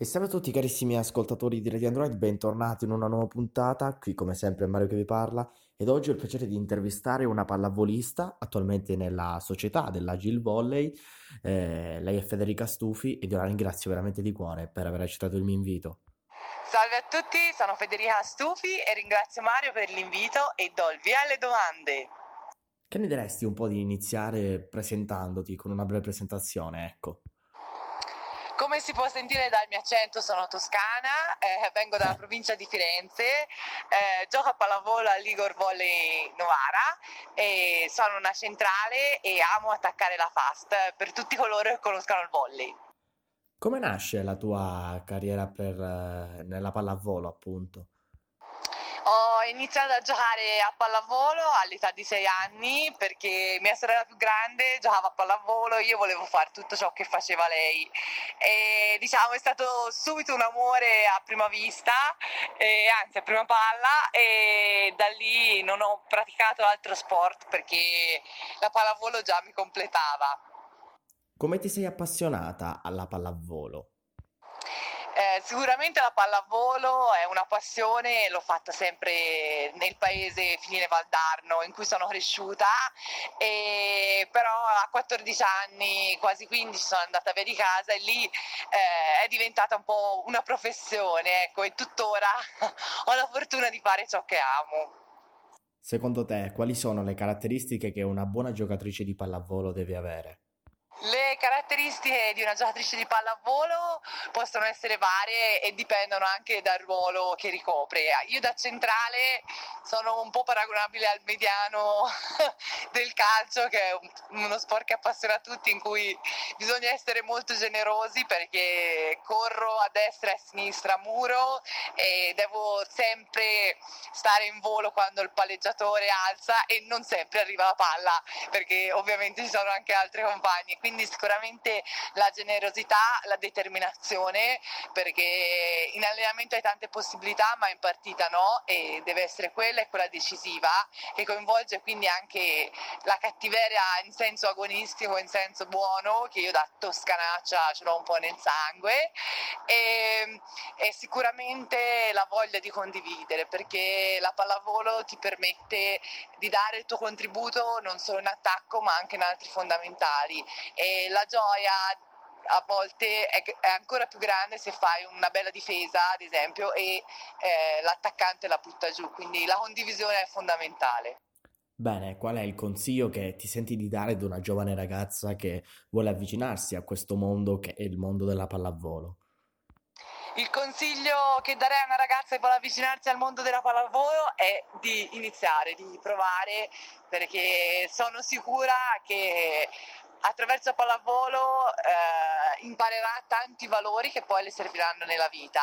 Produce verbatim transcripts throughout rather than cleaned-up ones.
E salve a tutti carissimi ascoltatori di Radio Android, bentornati in una nuova puntata, qui come sempre Mario che vi parla, ed oggi ho il piacere di intervistare una pallavolista attualmente nella società dell'Agil Volley, eh, lei è Federica Stufi ed io la ringrazio veramente di cuore per aver accettato il mio invito. Salve a tutti, sono Federica Stufi e ringrazio Mario per l'invito e do il via alle domande. Che ne diresti un po' di iniziare presentandoti con una breve presentazione, ecco? Come si può sentire dal mio accento sono toscana, eh, vengo dalla provincia di Firenze, eh, gioco a pallavolo all'Igor Volley Novara, e sono una centrale e amo attaccare la fast per tutti coloro che conoscano il volley. Come nasce la tua carriera per, nella pallavolo appunto? Ho iniziato a giocare a pallavolo all'età di sei anni perché mia sorella più grande giocava a pallavolo, io volevo fare tutto ciò che faceva lei e diciamo è stato subito un amore a prima vista, e, anzi a prima palla, e da lì non ho praticato altro sport perché la pallavolo già mi completava. Come ti sei appassionata alla pallavolo? Eh, sicuramente la pallavolo è una passione, l'ho fatta sempre nel paese Finale Valdarno in cui sono cresciuta, e però a quattordici anni, quasi quindici, sono andata via di casa e lì eh, è diventata un po' una professione, ecco, e tuttora ho la fortuna di fare ciò che amo. Secondo te, quali sono le caratteristiche che una buona giocatrice di pallavolo deve avere? Le caratteristiche di una giocatrice di pallavolo possono essere varie e dipendono anche dal ruolo che ricopre. Io da centrale sono un po' paragonabile al mediano del calcio, che è uno sport che appassiona tutti, in cui bisogna essere molto generosi perché corro a destra e a sinistra a muro e devo sempre stare in volo quando il palleggiatore alza, e non sempre arriva la palla perché ovviamente ci sono anche altri compagni. Quindi sicuramente la generosità, la determinazione, perché in allenamento hai tante possibilità ma in partita no, e deve essere quella e quella decisiva, che coinvolge quindi anche la cattiveria in senso agonistico, in senso buono, che io da toscanaccia ce l'ho un po' nel sangue, e, e sicuramente la voglia di condividere, perché la pallavolo ti permette di dare il tuo contributo non solo in attacco ma anche in altri fondamentali. E la gioia a volte è, è ancora più grande se fai una bella difesa, ad esempio, e eh, l'attaccante la butta giù, quindi la condivisione è fondamentale. Bene, qual è il consiglio che ti senti di dare ad una giovane ragazza che vuole avvicinarsi a questo mondo che è il mondo della pallavolo? Il consiglio che darei a una ragazza che vuole avvicinarsi al mondo della pallavolo è di iniziare, di provare, perché sono sicura che attraverso pallavolo eh, imparerà tanti valori che poi le serviranno nella vita.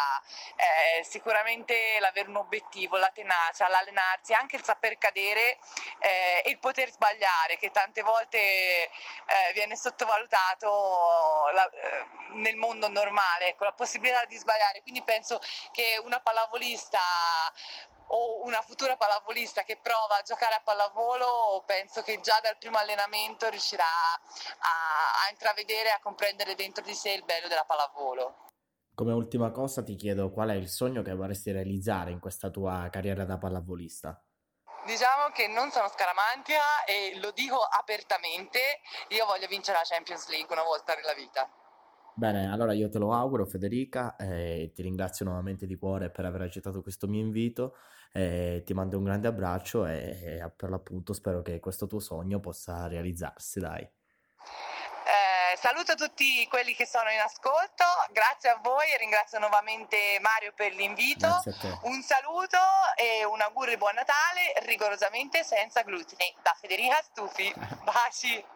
Eh, sicuramente l'avere un obiettivo, la tenacia, l'allenarsi, anche il saper cadere eh, e il poter sbagliare, che tante volte eh, viene sottovalutato la, eh, nel mondo normale, ecco, la possibilità di sbagliare. Quindi penso che una pallavolista o una futura pallavolista che prova a giocare a pallavolo, penso che già dal primo allenamento riuscirà a, a intravedere e a comprendere dentro di sé il bello della pallavolo. Come ultima cosa ti chiedo qual è il sogno che vorresti realizzare in questa tua carriera da pallavolista? Diciamo che non sono scaramantica e lo dico apertamente, io voglio vincere la Champions League una volta nella vita. Bene, allora io te lo auguro Federica, eh, ti ringrazio nuovamente di cuore per aver accettato questo mio invito, eh, ti mando un grande abbraccio e, e per l'appunto spero che questo tuo sogno possa realizzarsi, dai. Eh, saluto tutti quelli che sono in ascolto, grazie a voi e ringrazio nuovamente Mario per l'invito, un saluto e un augurio di buon Natale, rigorosamente senza glutine, da Federica Stufi, baci!